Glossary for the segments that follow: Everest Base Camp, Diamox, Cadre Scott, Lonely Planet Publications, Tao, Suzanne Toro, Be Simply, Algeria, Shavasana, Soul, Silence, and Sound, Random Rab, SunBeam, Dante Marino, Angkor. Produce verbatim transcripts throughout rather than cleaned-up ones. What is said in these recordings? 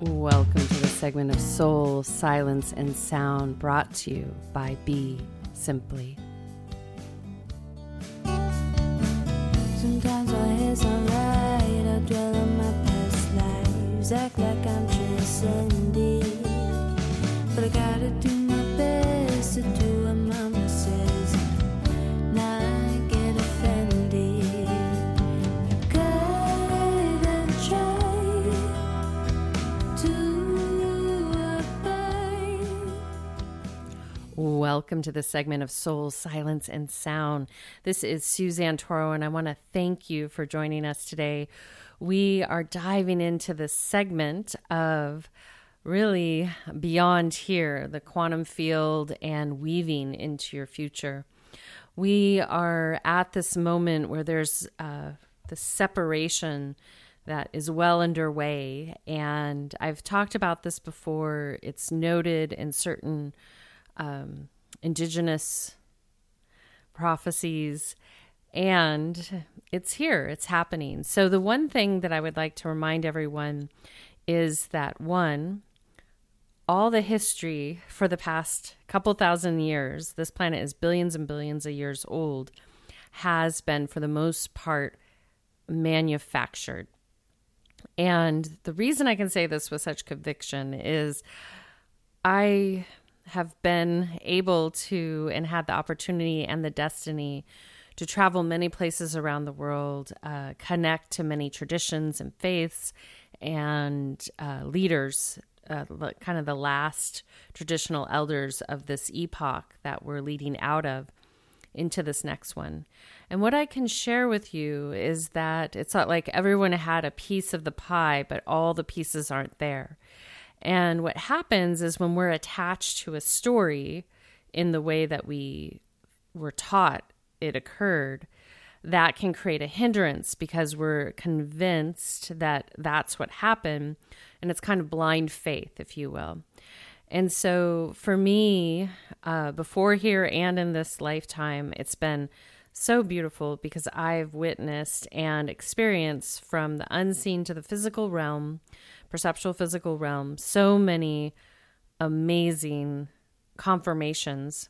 Welcome to the segment of Soul, Silence, and Sound brought to you by Be Simply. Sometimes my head's alright, I dwell on my past lives, act like I'm transcending, but I gotta do my best to do what mama says, not get offended. I gotta try. Welcome to the segment of Soul, Silence, and Sound. This is Suzanne Toro, and I want to thank you for joining us today. We are diving into the segment of really beyond here, the quantum field and weaving into your future. We are at this moment where there's uh, the separation that is well underway, and I've talked about this before. It's noted in certain Um, indigenous prophecies, and it's here, it's happening. So the one thing that I would like to remind everyone is that one, all the history for the past couple thousand years, this planet is billions and billions of years old, has been for the most part manufactured. And the reason I can say this with such conviction is I have been able to and had the opportunity and the destiny to travel many places around the world, uh, connect to many traditions and faiths and uh, leaders, uh, kind of the last traditional elders of this epoch that we're leading out of into this next one. And what I can share with you is that it's not like everyone had a piece of the pie, but all the pieces aren't there. And what happens is when we're attached to a story in the way that we were taught it occurred, that can create a hindrance because we're convinced that that's what happened. And it's kind of blind faith, if you will. And so for me, uh, before here and in this lifetime, it's been so beautiful because I've witnessed and experienced from the unseen to the physical realm, perceptual physical realm, so many amazing confirmations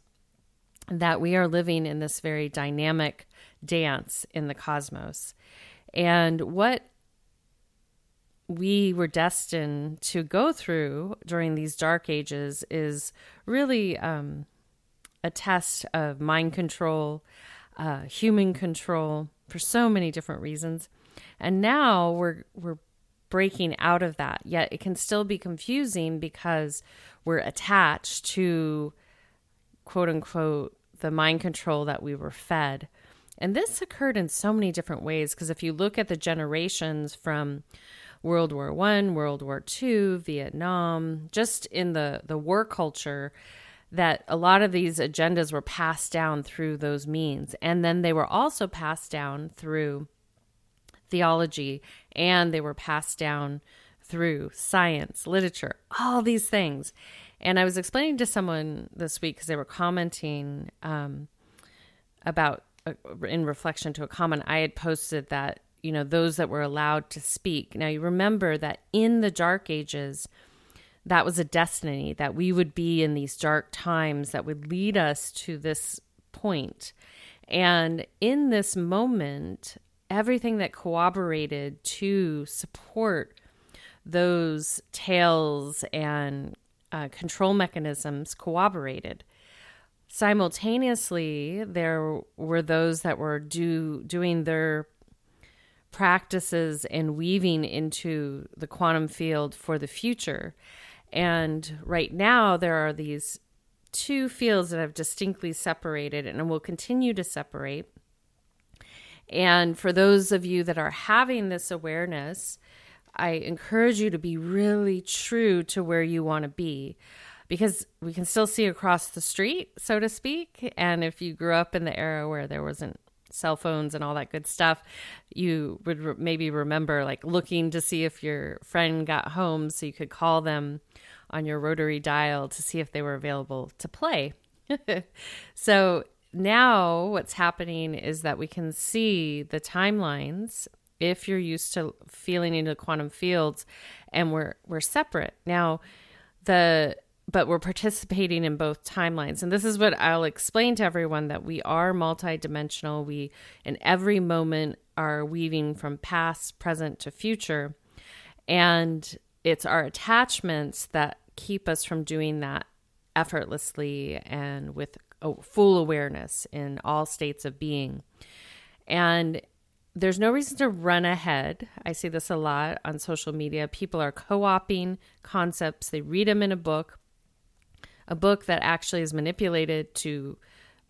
that we are living in this very dynamic dance in the cosmos. And what we were destined to go through during these dark ages is really um, a test of mind control, Uh, human control, for so many different reasons. And now we're we're breaking out of that. Yet it can still be confusing because we're attached to, quote unquote, the mind control that we were fed. And this occurred in so many different ways, because if you look at the generations from World War One, World War Two, Vietnam, just in the, the war culture, that a lot of these agendas were passed down through those means. And then they were also passed down through theology, and they were passed down through science, literature, all these things. And I was explaining to someone this week, because they were commenting um, about, uh, in reflection to a comment I had posted, that, you know, those that were allowed to speak. Now, you remember that in the Dark Ages, that was a destiny, that we would be in these dark times that would lead us to this point. And in this moment, everything that corroborated to support those tales and uh, control mechanisms corroborated. Simultaneously, there were those that were do, doing their practices and weaving into the quantum field for the future. And right now, there are these two fields that have distinctly separated and will continue to separate. And for those of you that are having this awareness, I encourage you to be really true to where you want to be, because we can still see across the street, so to speak. And if you grew up in the era where there wasn't cell phones and all that good stuff, you would re- maybe remember like looking to see if your friend got home so you could call them on your rotary dial to see if they were available to play. So now what's happening is that we can see the timelines if you're used to feeling into quantum fields, and we're we're separate now, the but we're participating in both timelines. And this is what I'll explain to everyone, that we are multidimensional. We, in every moment, are weaving from past, present to future. And it's our attachments that keep us from doing that effortlessly and with oh, full awareness in all states of being. And there's no reason to run ahead. I see this a lot on social media. People are co-opting concepts. They read them in a book, a book that actually is manipulated to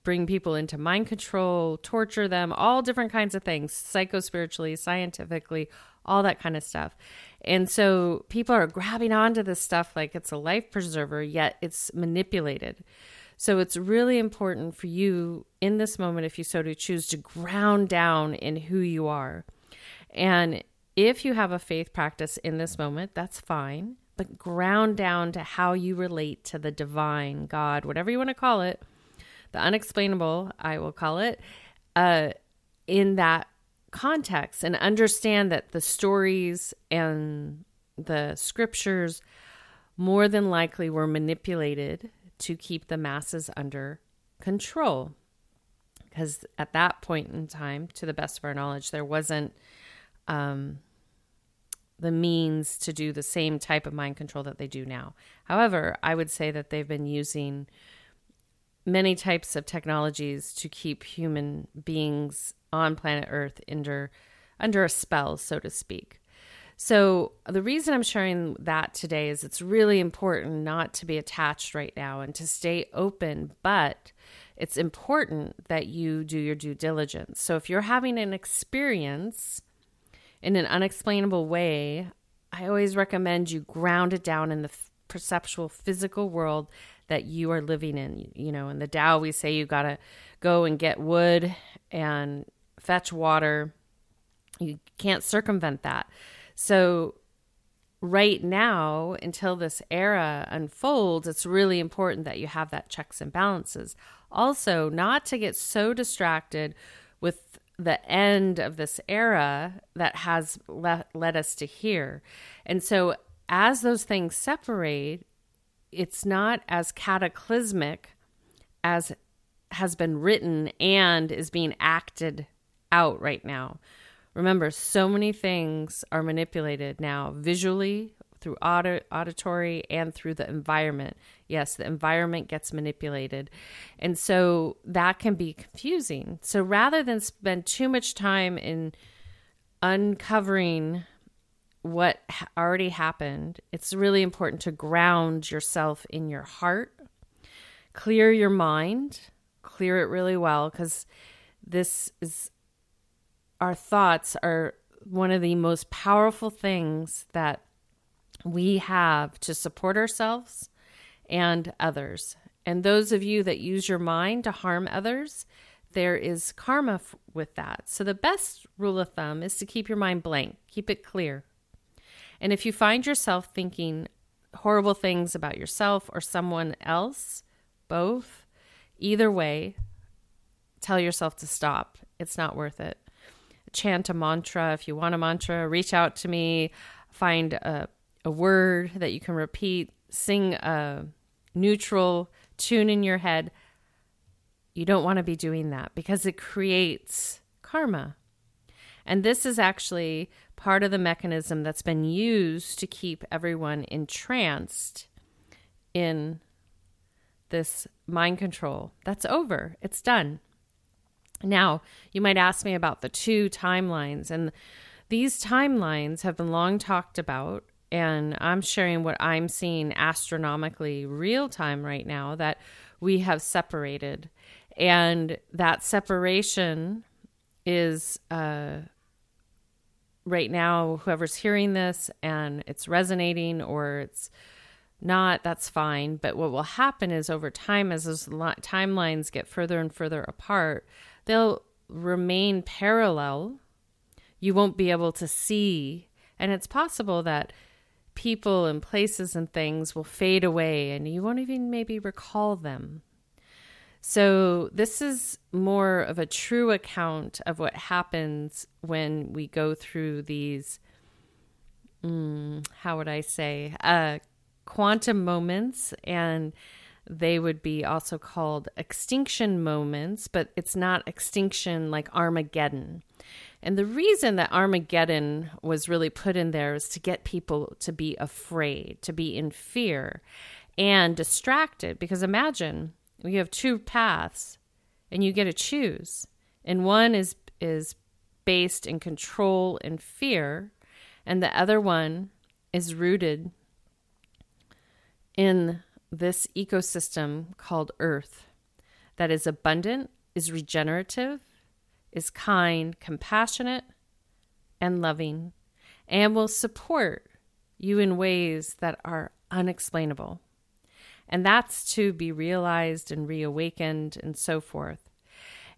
bring people into mind control, torture them, all different kinds of things, psycho-spiritually, scientifically, all that kind of stuff. And so people are grabbing onto this stuff like it's a life preserver, yet it's manipulated. So it's really important for you in this moment, if you so do choose, to ground down in who you are. And if you have a faith practice in this moment, that's fine, but ground down to how you relate to the divine, God, whatever you want to call it, the unexplainable, I will call it, uh, in that context, and understand that the stories and the scriptures more than likely were manipulated to keep the masses under control. Because at that point in time, to the best of our knowledge, there wasn't um, the means to do the same type of mind control that they do now. However, I would say that they've been using many types of technologies to keep human beings on planet Earth under, under a spell, so to speak. So the reason I'm sharing that today is it's really important not to be attached right now and to stay open, but it's important that you do your due diligence. So if you're having an experience in an unexplainable way, I always recommend you ground it down in the f- perceptual physical world that you are living in. You know, in the Tao, we say you got to go and get wood and fetch water. You can't circumvent that. So right now, until this era unfolds, it's really important that you have that checks and balances. Also, not to get so distracted with the end of this era that has le- led us to here. And so as those things separate, it's not as cataclysmic as has been written and is being acted out right now. Remember, so many things are manipulated now visually, through aud- auditory, and through the environment. Yes, the environment gets manipulated. And so that can be confusing. So rather than spend too much time in uncovering what ha- already happened, it's really important to ground yourself in your heart, clear your mind, clear it really well, because this is... our thoughts are one of the most powerful things that we have to support ourselves and others. And those of you that use your mind to harm others, there is karma f- with that. So the best rule of thumb is to keep your mind blank, keep it clear. And if you find yourself thinking horrible things about yourself or someone else, both, either way, tell yourself to stop. It's not worth it. Chant a mantra. If you want a mantra, reach out to me, find a, a word that you can repeat, sing a neutral tune in your head. You don't want to be doing that because it creates karma. And this is actually part of the mechanism that's been used to keep everyone entranced in this mind control. That's over. It's done. Now, you might ask me about the two timelines, and these timelines have been long talked about, and I'm sharing what I'm seeing astronomically real time right now, that we have separated, and that separation is uh, right now, whoever's hearing this and it's resonating or it's not, that's fine, but what will happen is over time, as those lo- timelines get further and further apart, they'll remain parallel. You won't be able to see. And it's possible that people and places and things will fade away and you won't even maybe recall them. So this is more of a true account of what happens when we go through these, mm, how would I say, uh, quantum moments, and they would be also called extinction moments, but it's not extinction like Armageddon. And the reason that Armageddon was really put in there is to get people to be afraid, to be in fear and distracted. Because imagine you have two paths and you get to choose. And one is is based in control and fear. And the other one is rooted in this ecosystem called Earth that is abundant, is regenerative, is kind, compassionate, and loving, and will support you in ways that are unexplainable. And that's to be realized and reawakened and so forth.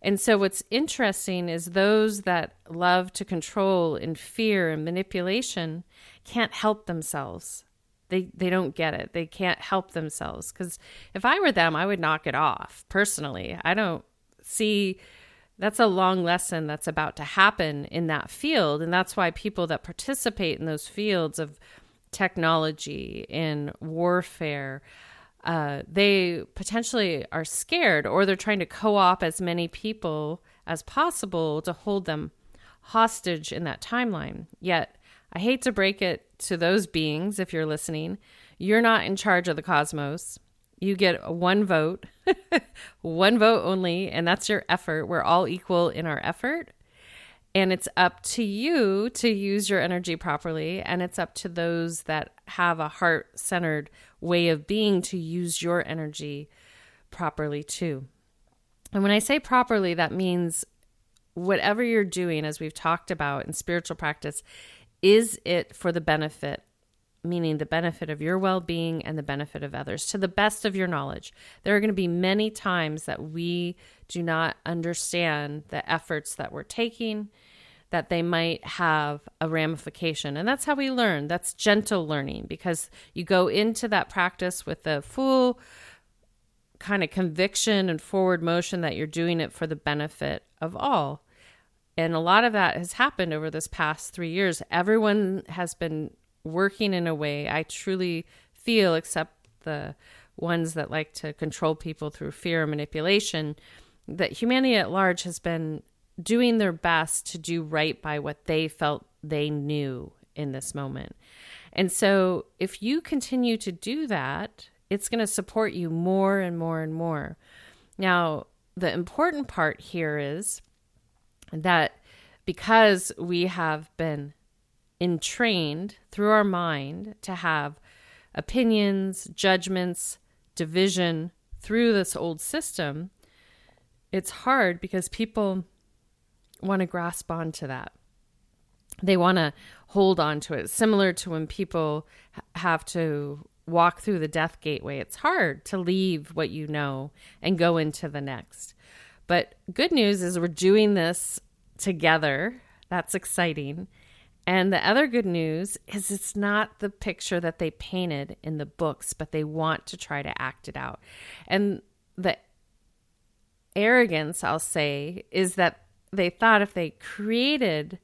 And so what's interesting is those that love to control and fear and manipulation can't help themselves. They they don't get it. They can't help themselves. Because if I were them, I would knock it off. Personally, I don't see... That's a long lesson that's about to happen in that field. And that's why people that participate in those fields of technology and warfare, uh, they potentially are scared, or they're trying to co-op as many people as possible to hold them hostage in that timeline. Yet, I hate to break it to those beings, if you're listening, you're not in charge of the cosmos. You get one vote, one vote only, and that's your effort. We're all equal in our effort, and it's up to you to use your energy properly, and it's up to those that have a heart-centered way of being to use your energy properly too. And when I say properly, that means whatever you're doing, as we've talked about in spiritual practice, is it for the benefit, meaning the benefit of your well-being and the benefit of others, to the best of your knowledge. There are going to be many times that we do not understand the efforts that we're taking, that they might have a ramification. And that's how we learn. That's gentle learning, because you go into that practice with the full kind of conviction and forward motion that you're doing it for the benefit of all. And a lot of that has happened over this past three years. Everyone has been working in a way, I truly feel, except the ones that like to control people through fear and manipulation, that humanity at large has been doing their best to do right by what they felt they knew in this moment. And so if you continue to do that, it's going to support you more and more and more. Now, the important part here is that because we have been entrained through our mind to have opinions, judgments, division through this old system, it's hard because people want to grasp onto that. They want to hold on to it. Similar to when people have to walk through the death gateway, it's hard to leave what you know and go into the next. But good news is we're doing this together. That's exciting. And the other good news is it's not the picture that they painted in the books, but they want to try to act it out. And the arrogance, I'll say, is that they thought if they created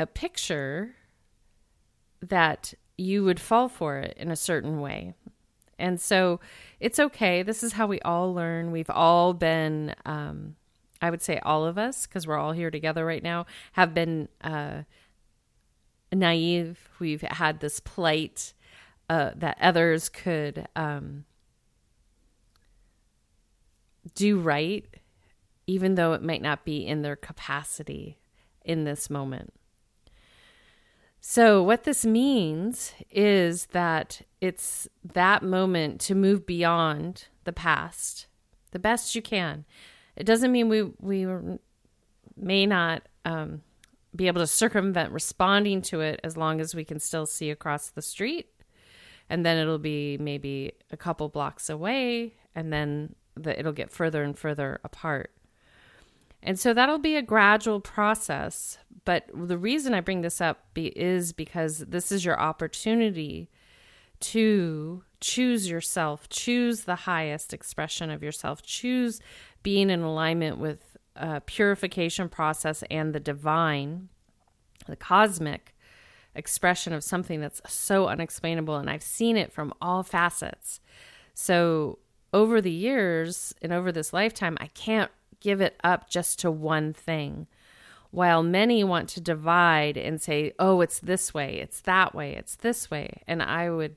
a picture that you would fall for it in a certain way. And so it's okay. This is how we all learn. We've all been, um, I would say all of us, because we're all here together right now, have been uh, naive. We've had this plight uh, that others could um, do right, even though it might not be in their capacity in this moment. So what this means is that it's that moment to move beyond the past the best you can. It doesn't mean we we may not um, be able to circumvent responding to it, as long as we can still see across the street, and then it'll be maybe a couple blocks away, and then the, it'll get further and further apart. And so that'll be a gradual process. But the reason I bring this up be, is because this is your opportunity to choose yourself, choose the highest expression of yourself, choose being in alignment with a purification process and the divine, the cosmic expression of something that's so unexplainable. And I've seen it from all facets. So over the years and over this lifetime, I can't give it up just to one thing. While many want to divide and say, oh, it's this way, it's that way, it's this way. And I would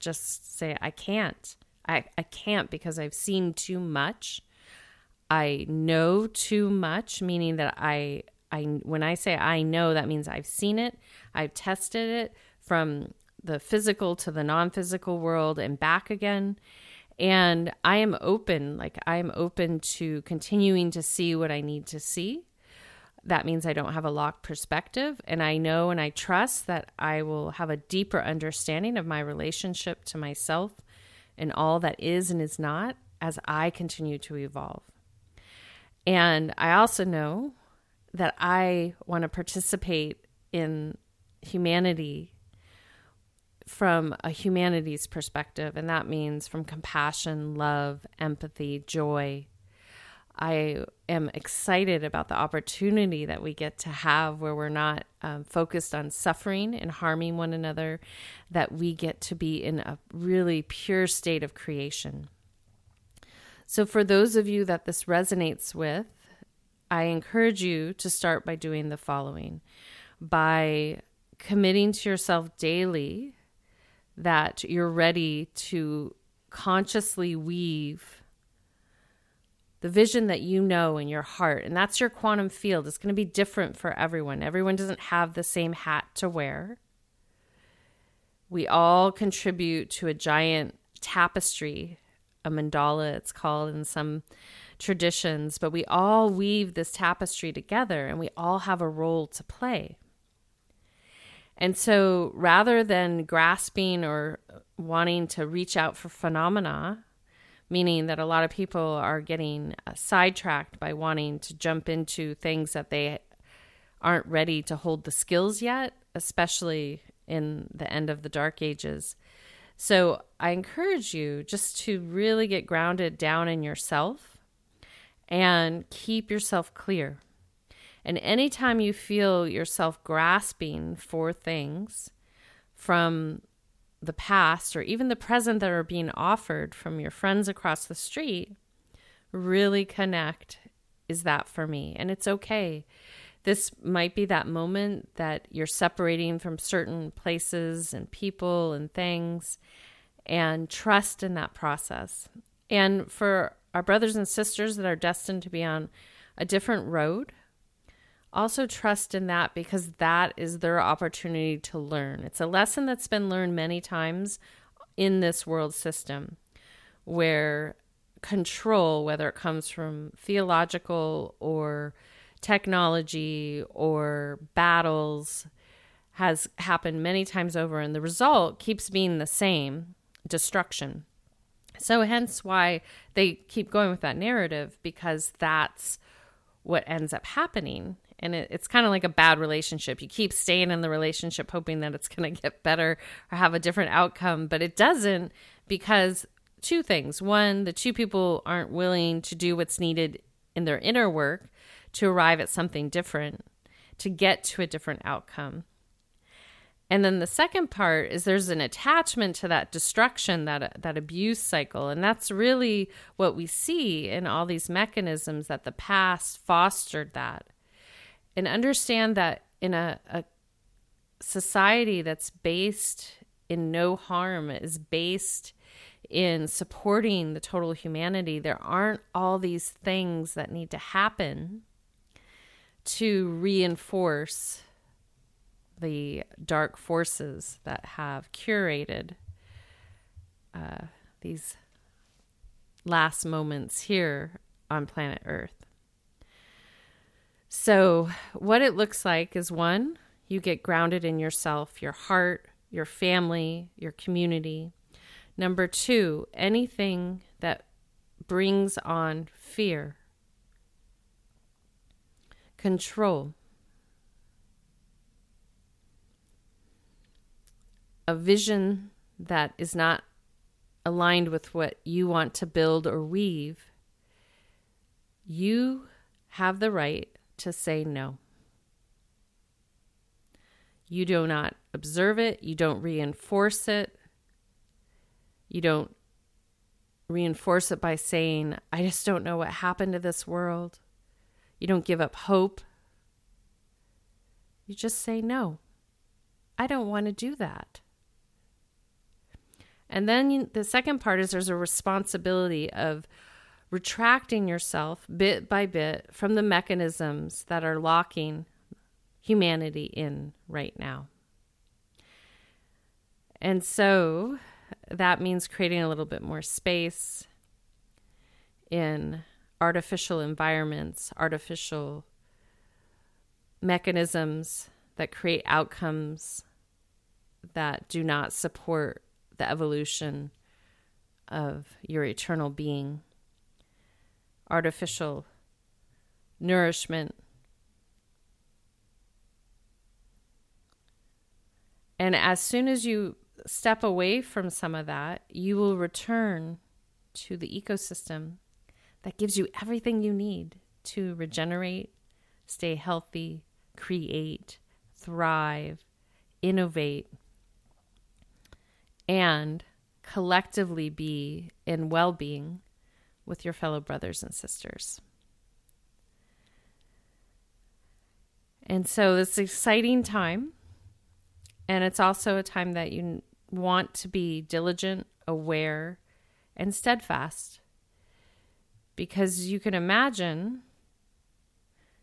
just say, I can't. I, I can't because I've seen too much. I know too much, meaning that I, I when I say I know, that means I've seen it. I've tested it from the physical to the non-physical world and back again. And I am open, like I'm open to continuing to see what I need to see. That means I don't have a locked perspective, and I know and I trust that I will have a deeper understanding of my relationship to myself and all that is and is not as I continue to evolve. And I also know that I want to participate in humanity from a humanity's perspective, and that means from compassion, love, empathy, joy. I am excited about the opportunity that we get to have where we're not um, focused on suffering and harming one another, that we get to be in a really pure state of creation. So for those of you that this resonates with, I encourage you to start by doing the following, by committing to yourself daily that you're ready to consciously weave the vision that you know in your heart, and that's your quantum field. It's going to be different for everyone. Everyone doesn't have the same hat to wear. We all contribute to a giant tapestry, a mandala it's called in some traditions, but we all weave this tapestry together and we all have a role to play. And so rather than grasping or wanting to reach out for phenomena, meaning that a lot of people are getting uh, sidetracked by wanting to jump into things that they aren't ready to hold the skills yet, especially in the end of the dark ages. So I encourage you just to really get grounded down in yourself and keep yourself clear. And anytime you feel yourself grasping for things from the past or even the present that are being offered from your friends across the street, really connect. Is that for me? And it's okay. This might be that moment that you're separating from certain places and people and things, and trust in that process. And for our brothers and sisters that are destined to be on a different road, also trust in that, because that is their opportunity to learn. It's a lesson that's been learned many times in this world system, where control, whether it comes from theological or technology or battles, has happened many times over, and the result keeps being the same: destruction. So hence why they keep going with that narrative, because that's what ends up happening. And it, it's kind of like a bad relationship. You keep staying in the relationship hoping that it's going to get better or have a different outcome, but it doesn't, because two things. One, the two people aren't willing to do what's needed in their inner work to arrive at something different, to get to a different outcome. And then the second part is there's an attachment to that destruction, that that abuse cycle. And that's really what we see in all these mechanisms, that the past fostered that. And understand that in a, a society that's based in no harm, is based in supporting the total humanity, there aren't all these things that need to happen to reinforce the dark forces that have curated uh, these last moments here on planet Earth. So what it looks like is, one, you get grounded in yourself, your heart, your family, your community. Number two, anything that brings on fear, control, a vision that is not aligned with what you want to build or weave, you have the right to say no. You do not observe it. You don't reinforce it. You don't reinforce it by saying, I just don't know what happened to this world. You don't give up hope. You just say, no, I don't want to do that. And then you, the second part is there's a responsibility of retracting yourself bit by bit from the mechanisms that are locking humanity in right now. And so that means creating a little bit more space in artificial environments, artificial mechanisms that create outcomes that do not support the evolution of your eternal being. Artificial nourishment. And as soon as you step away from some of that, you will return to the ecosystem that gives you everything you need to regenerate, stay healthy, create, thrive, innovate, and collectively be in well-being with your fellow brothers and sisters. And so it's an exciting time. And it's also a time that you want to be diligent, aware, and steadfast. Because you can imagine,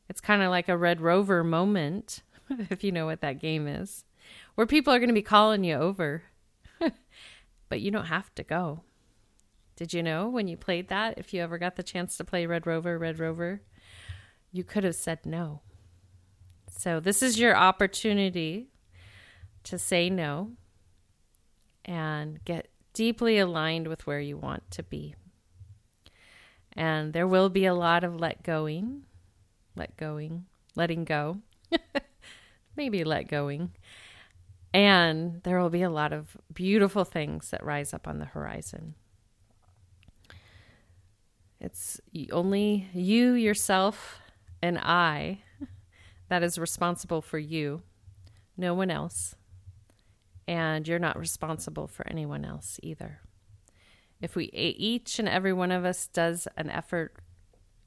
it's kind of like a Red Rover moment, if you know what that game is, where people are going to be calling you over, but you don't have to go. Did you know when you played that, if you ever got the chance to play Red Rover, Red Rover, you could have said no. So this is your opportunity to say no and get deeply aligned with where you want to be. And there will be a lot of let going, let going, letting go, maybe let going. And there will be a lot of beautiful things that rise up on the horizon. It's only you, yourself, and I that is responsible for you, no one else. And you're not responsible for anyone else either. If we each and every one of us does an effort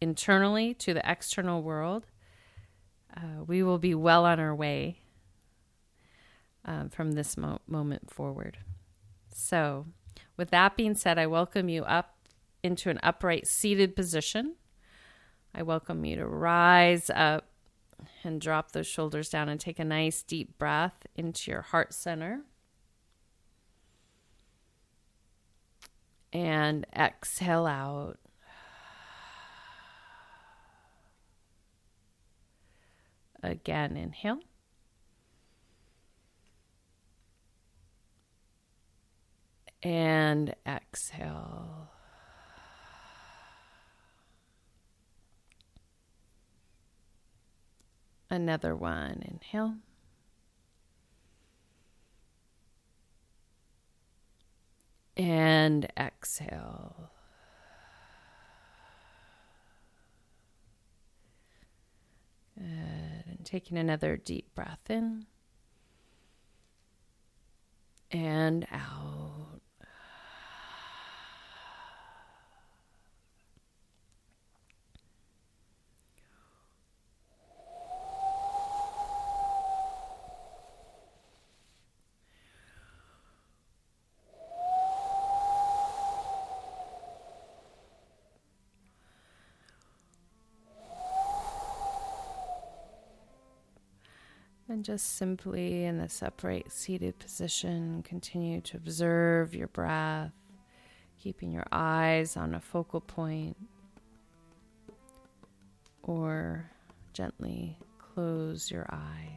internally to the external world, uh, we will be well on our way um, from this mo- moment forward. So with that being said, I welcome you up into an upright seated position. I welcome you to rise up and drop those shoulders down and take a nice deep breath into your heart center. And exhale out. Again, inhale. And exhale. Another one, inhale. And exhale. Good. And taking another deep breath in. And out. And just simply in this upright seated position, continue to observe your breath, keeping your eyes on a focal point, or gently close your eyes.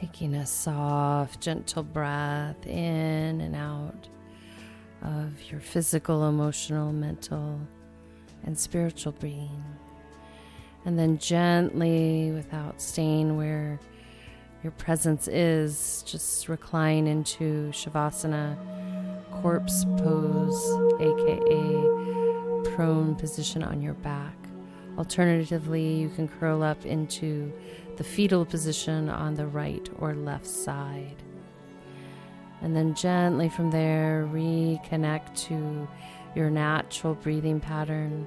Taking a soft, gentle breath in and out of your physical, emotional, mental, and spiritual being. And then gently, without staying where your presence is, just recline into Shavasana, corpse pose, aka prone position on your back. Alternatively, you can curl up into the fetal position on the right or left side. And then gently from there, reconnect to your natural breathing pattern.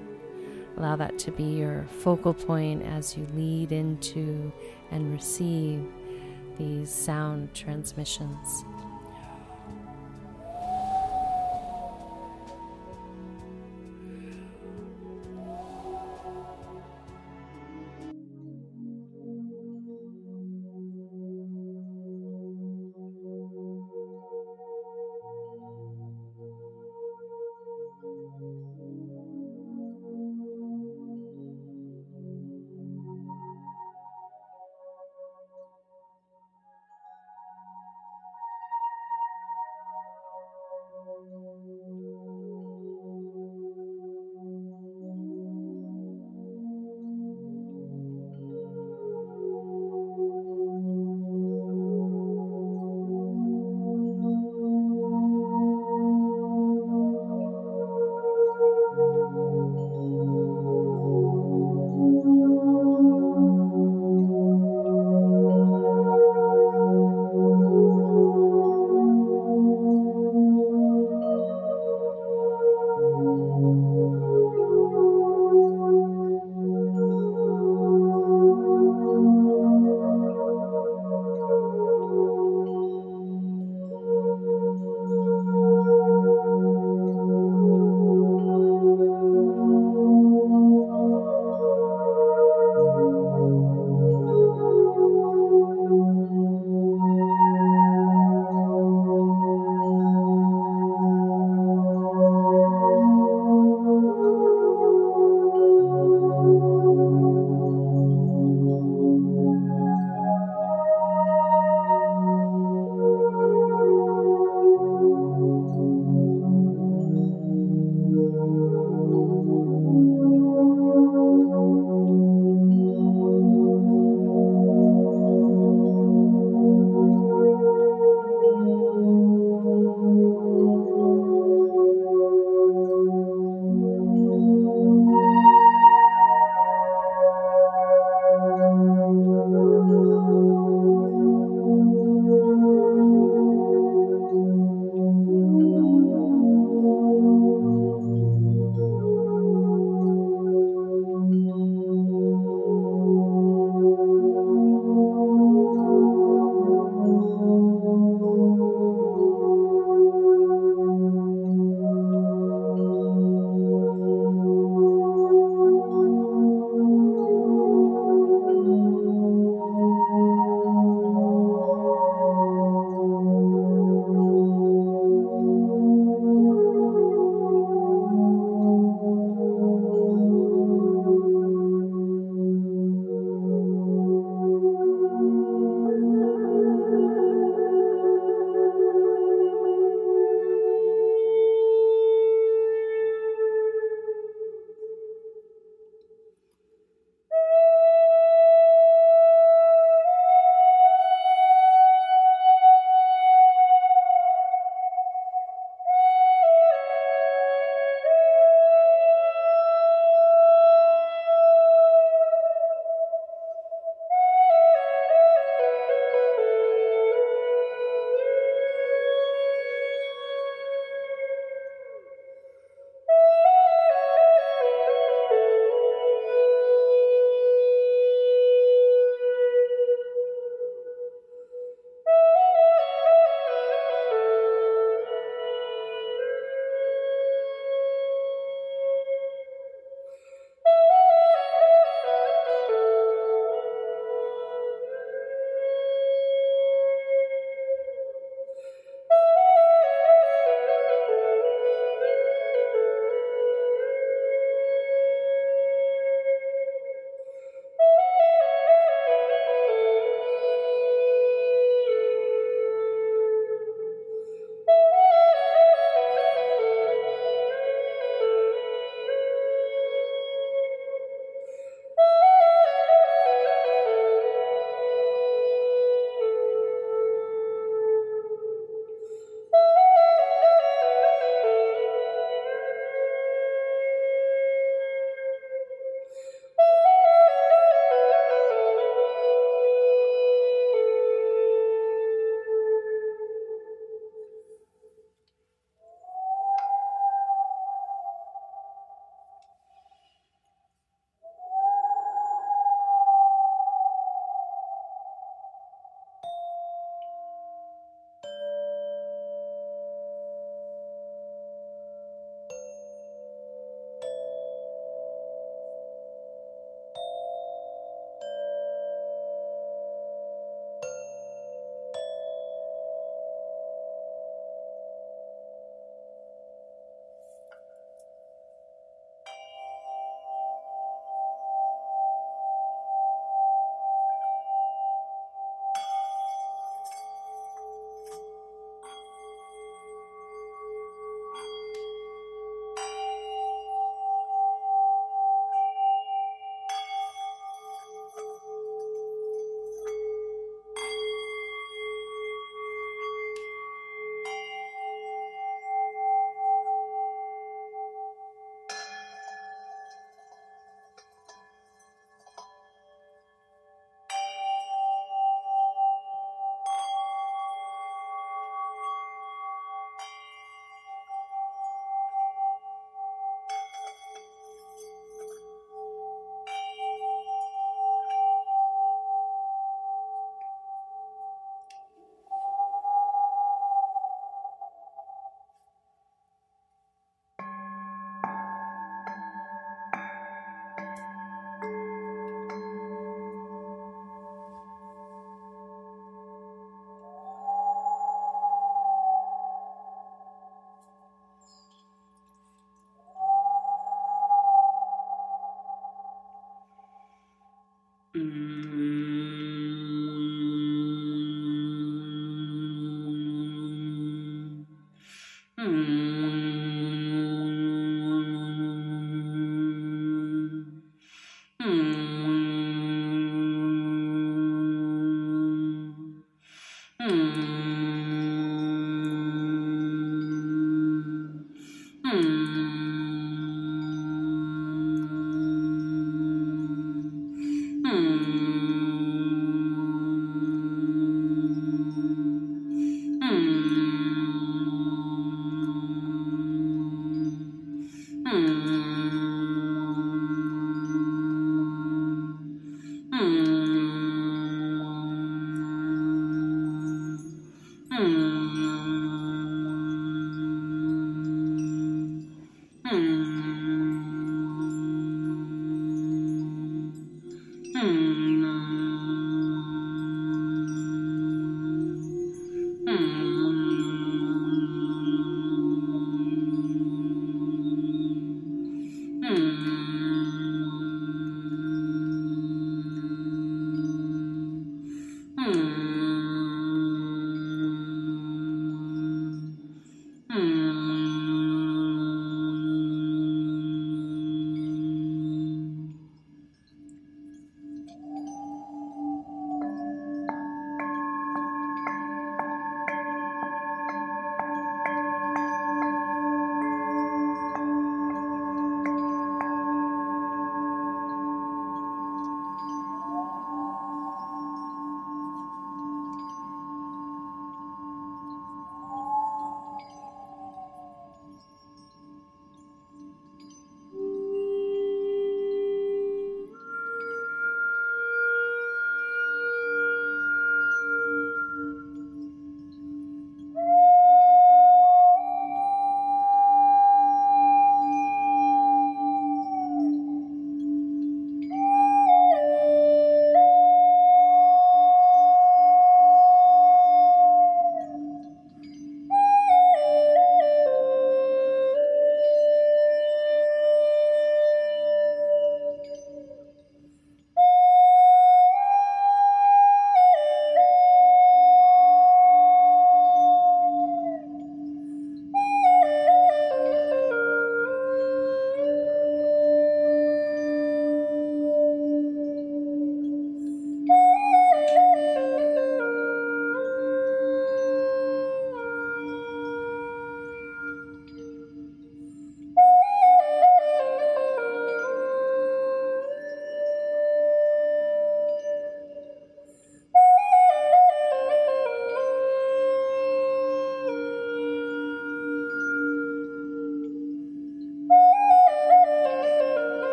Allow that to be your focal point as you lead into and receive these sound transmissions.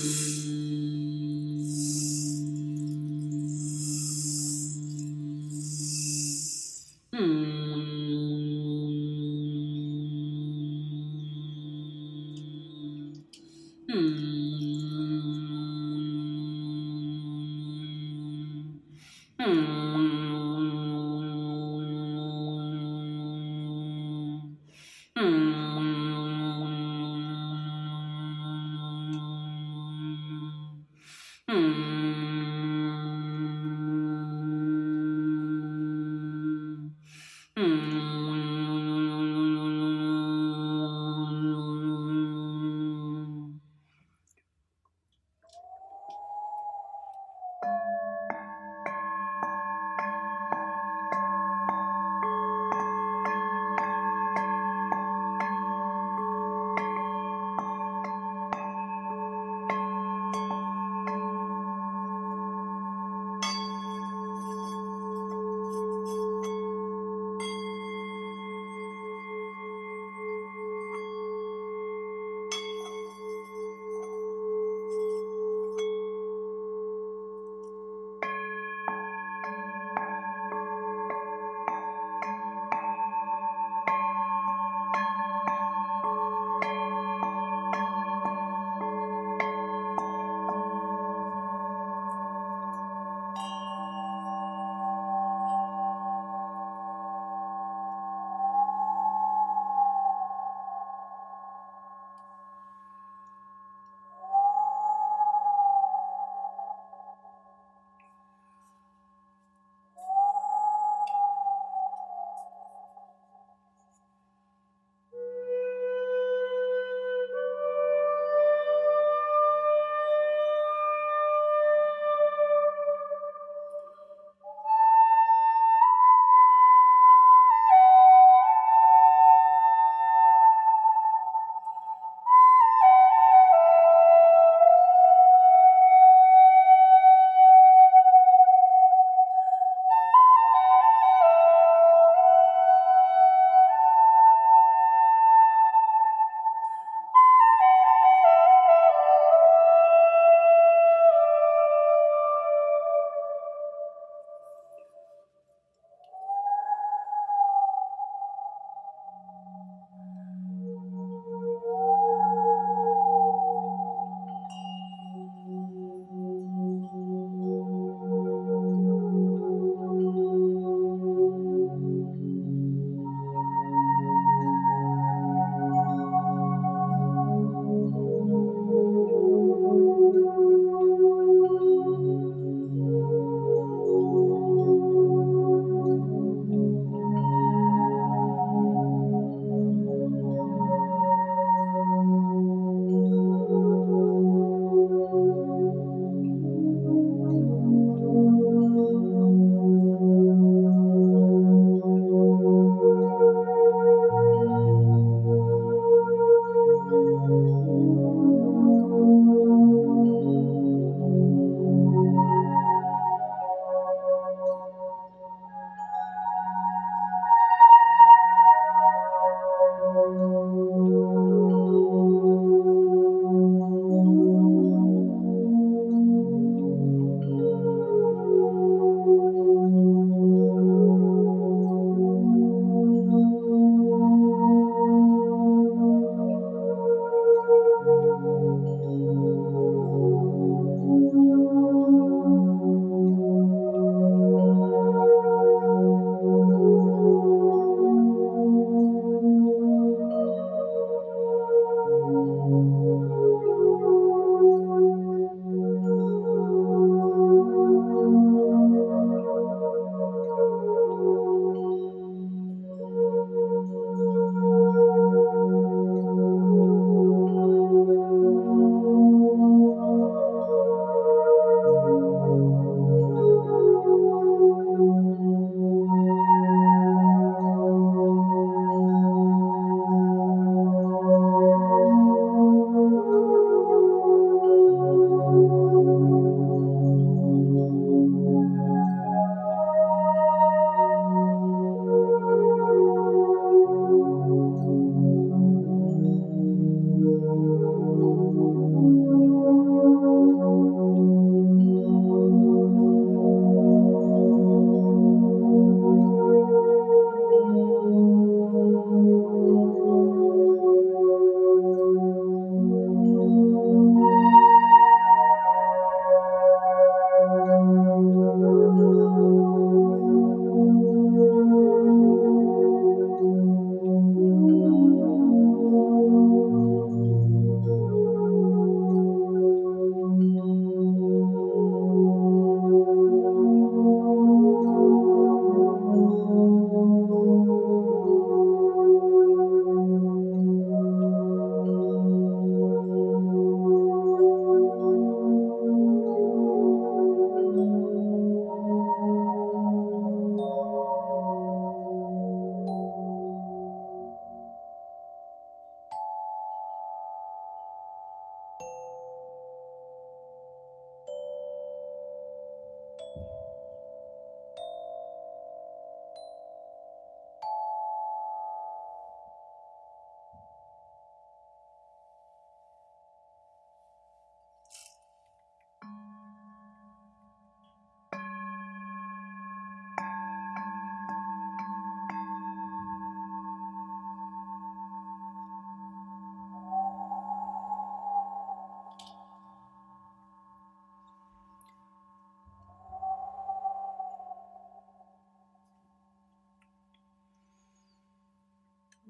Mm.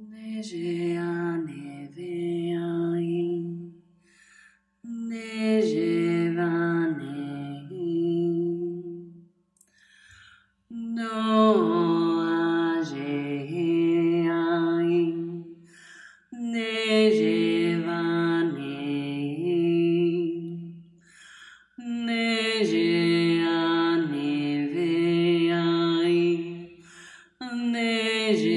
Neje aneveai, neje vanei, no ajeai, neje vanei, neje aneveai, neje.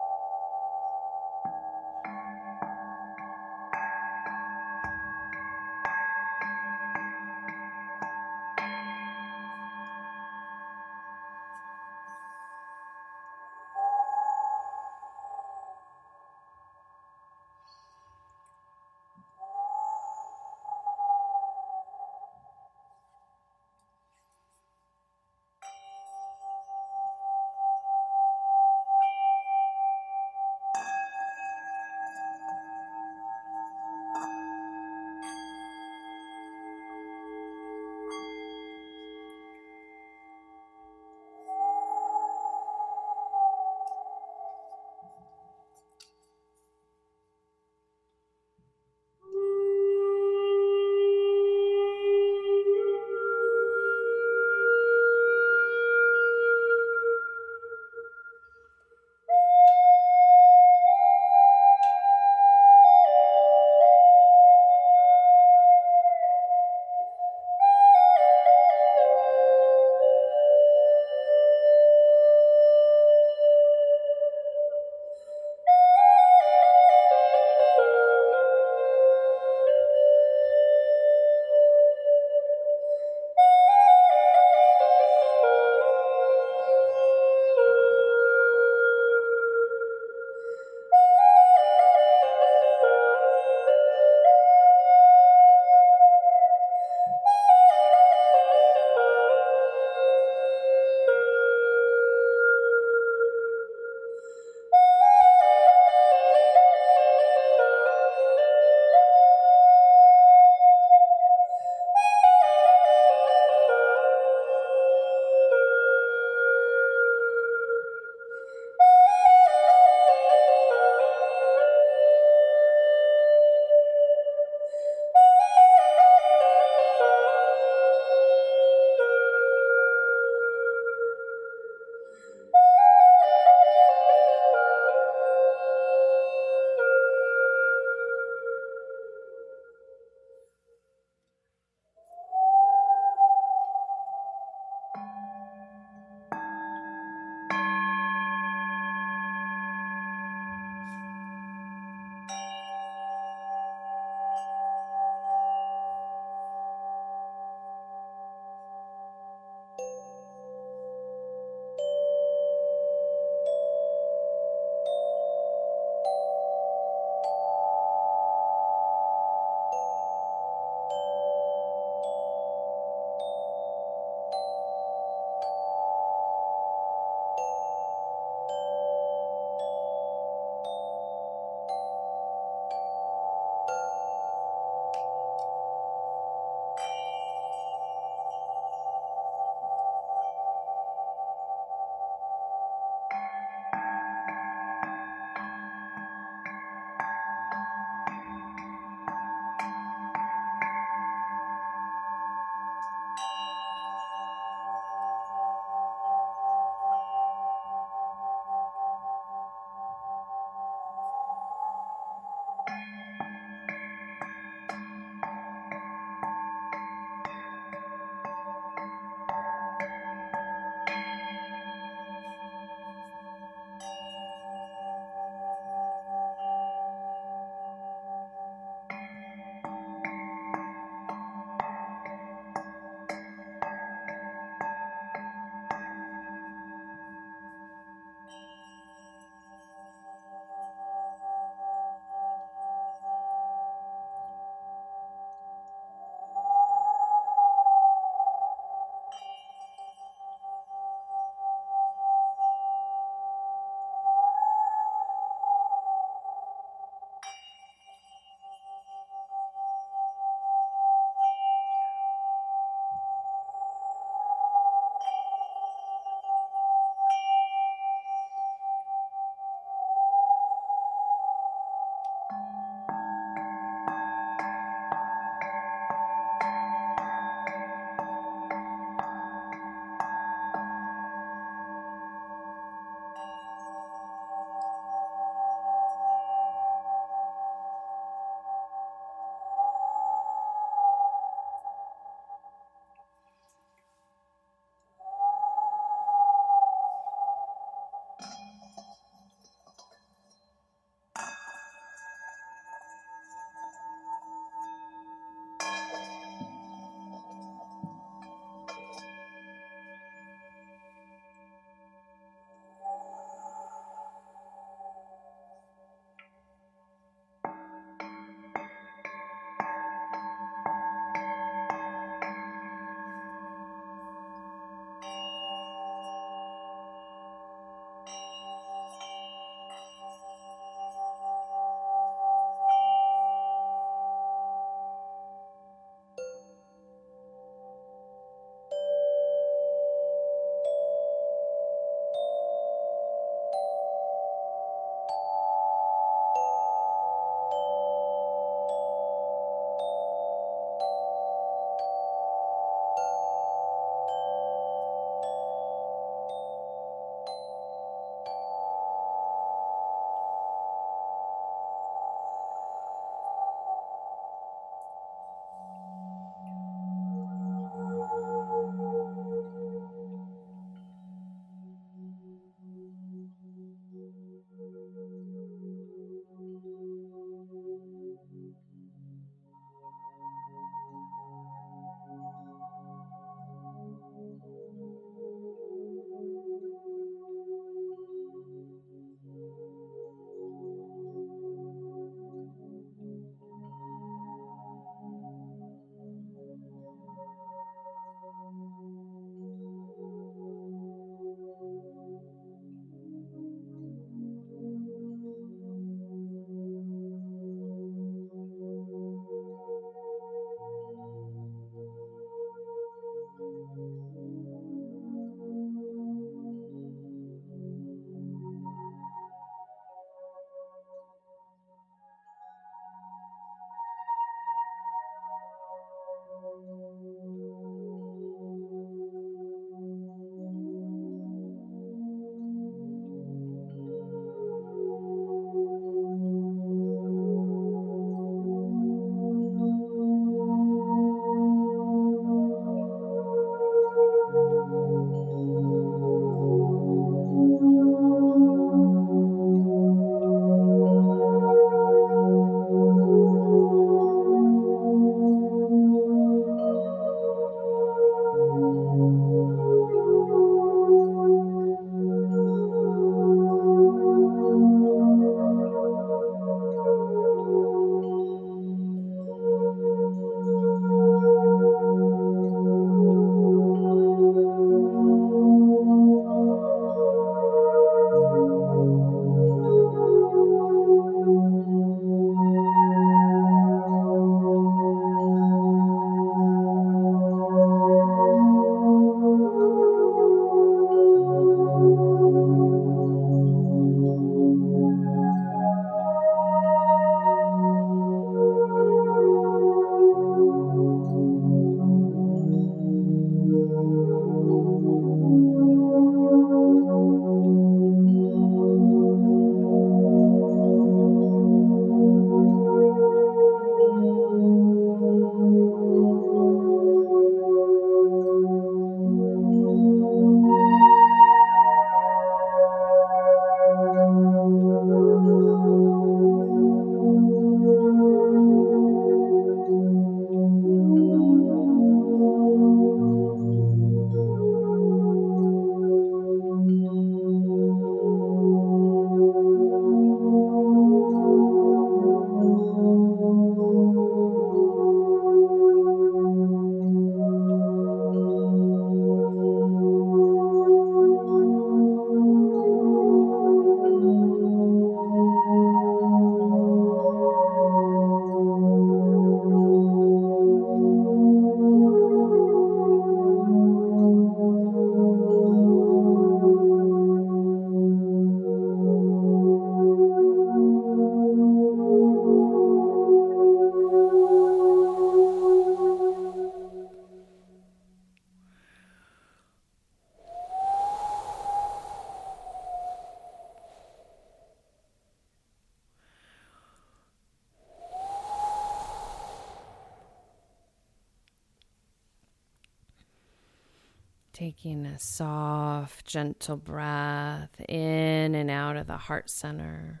Taking a soft, gentle breath in and out of the heart center.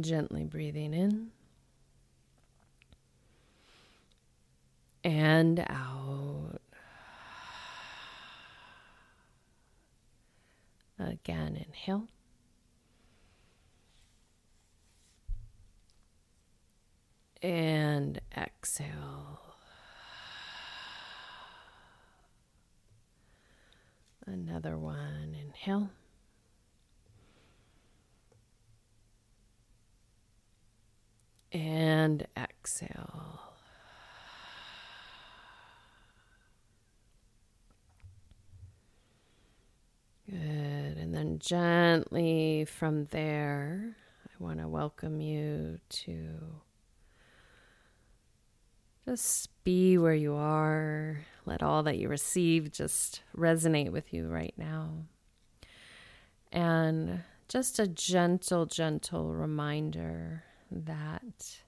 Gently breathing in and out. Again, inhale. And exhale. Another one, inhale. And exhale. Good. And then gently from there, I want to welcome you to just be where you are. Let all that you receive just resonate with you right now. And just a gentle, gentle reminder that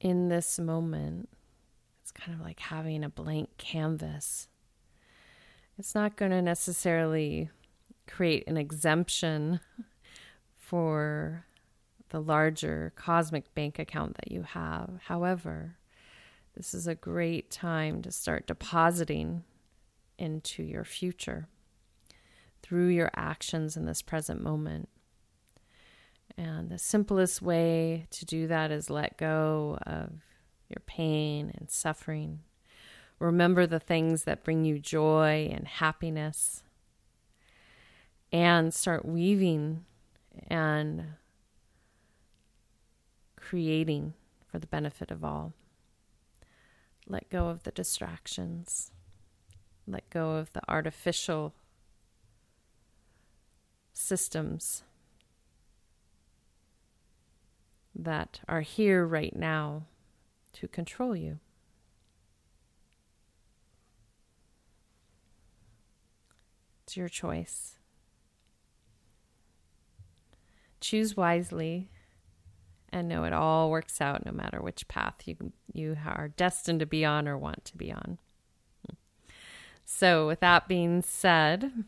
in this moment, it's kind of like having a blank canvas. It's not going to necessarily create an exemption for the larger cosmic bank account that you have. However, this is a great time to start depositing into your future through your actions in this present moment. And the simplest way to do that is let go of your pain and suffering. Remember the things that bring you joy and happiness. And start weaving and creating for the benefit of all. Let go of the distractions. Let go of the artificial systems that are here right now to control you. It's your choice. Choose wisely. And know it all works out no matter which path you you are destined to be on or want to be on. So with that being said,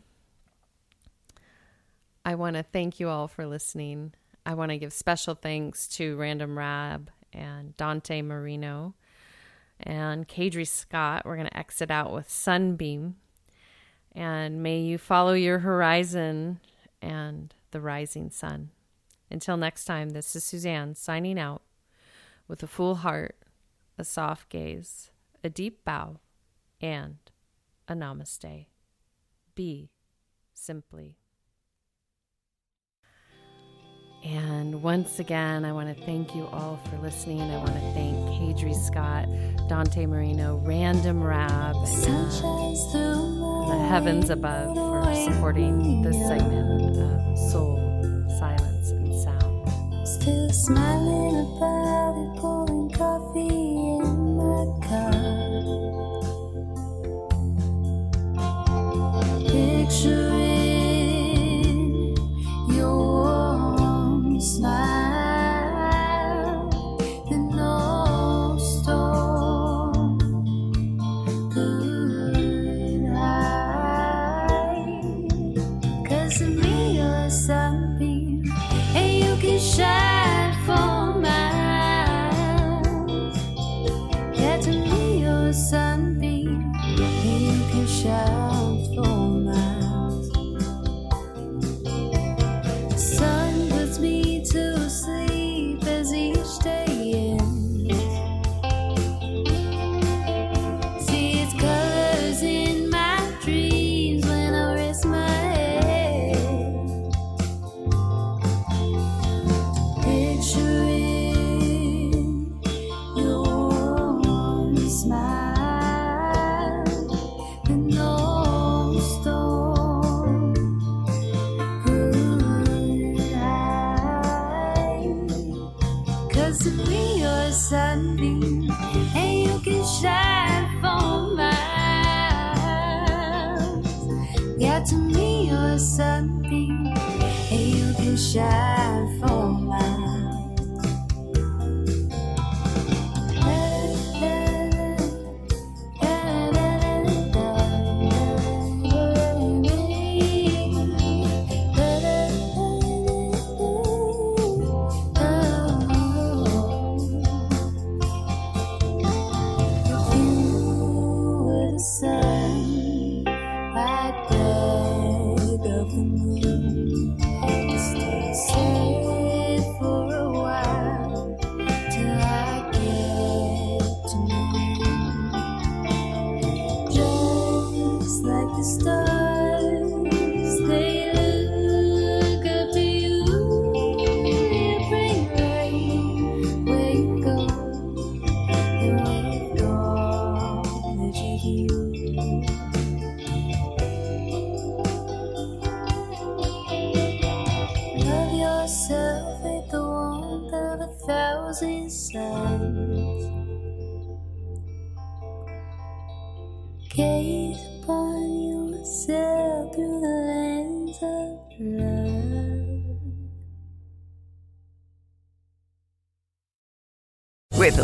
I want to thank you all for listening. I want to give special thanks to Random Rab and Dante Marino and Cadre Scott. We're going to exit out with SunBeam. And may you follow your horizon and the rising sun. Until next time, this is Suzanne signing out with a full heart, a soft gaze, a deep bow, and a namaste. Be simply. And once again, I want to thank you all for listening. I want to thank Cadre Scott, Dante Marino, Random Rab, and the heavens above for supporting this segment of Soul, Silence, and Sound. Still smiling about it, pouring coffee in my cup. Picturing your warm smile, the no storm could hide. 'Cause of me, you're something. Shine for miles. Yeah, to me you're a sunbeam. You can shine for miles. The sun puts me to sleep as each day ends. See its colors in my dreams when I rest my something, and you can shine for mine. La, la, la, la, la. rosy sands. Gaze upon yourself through the lens of love. With the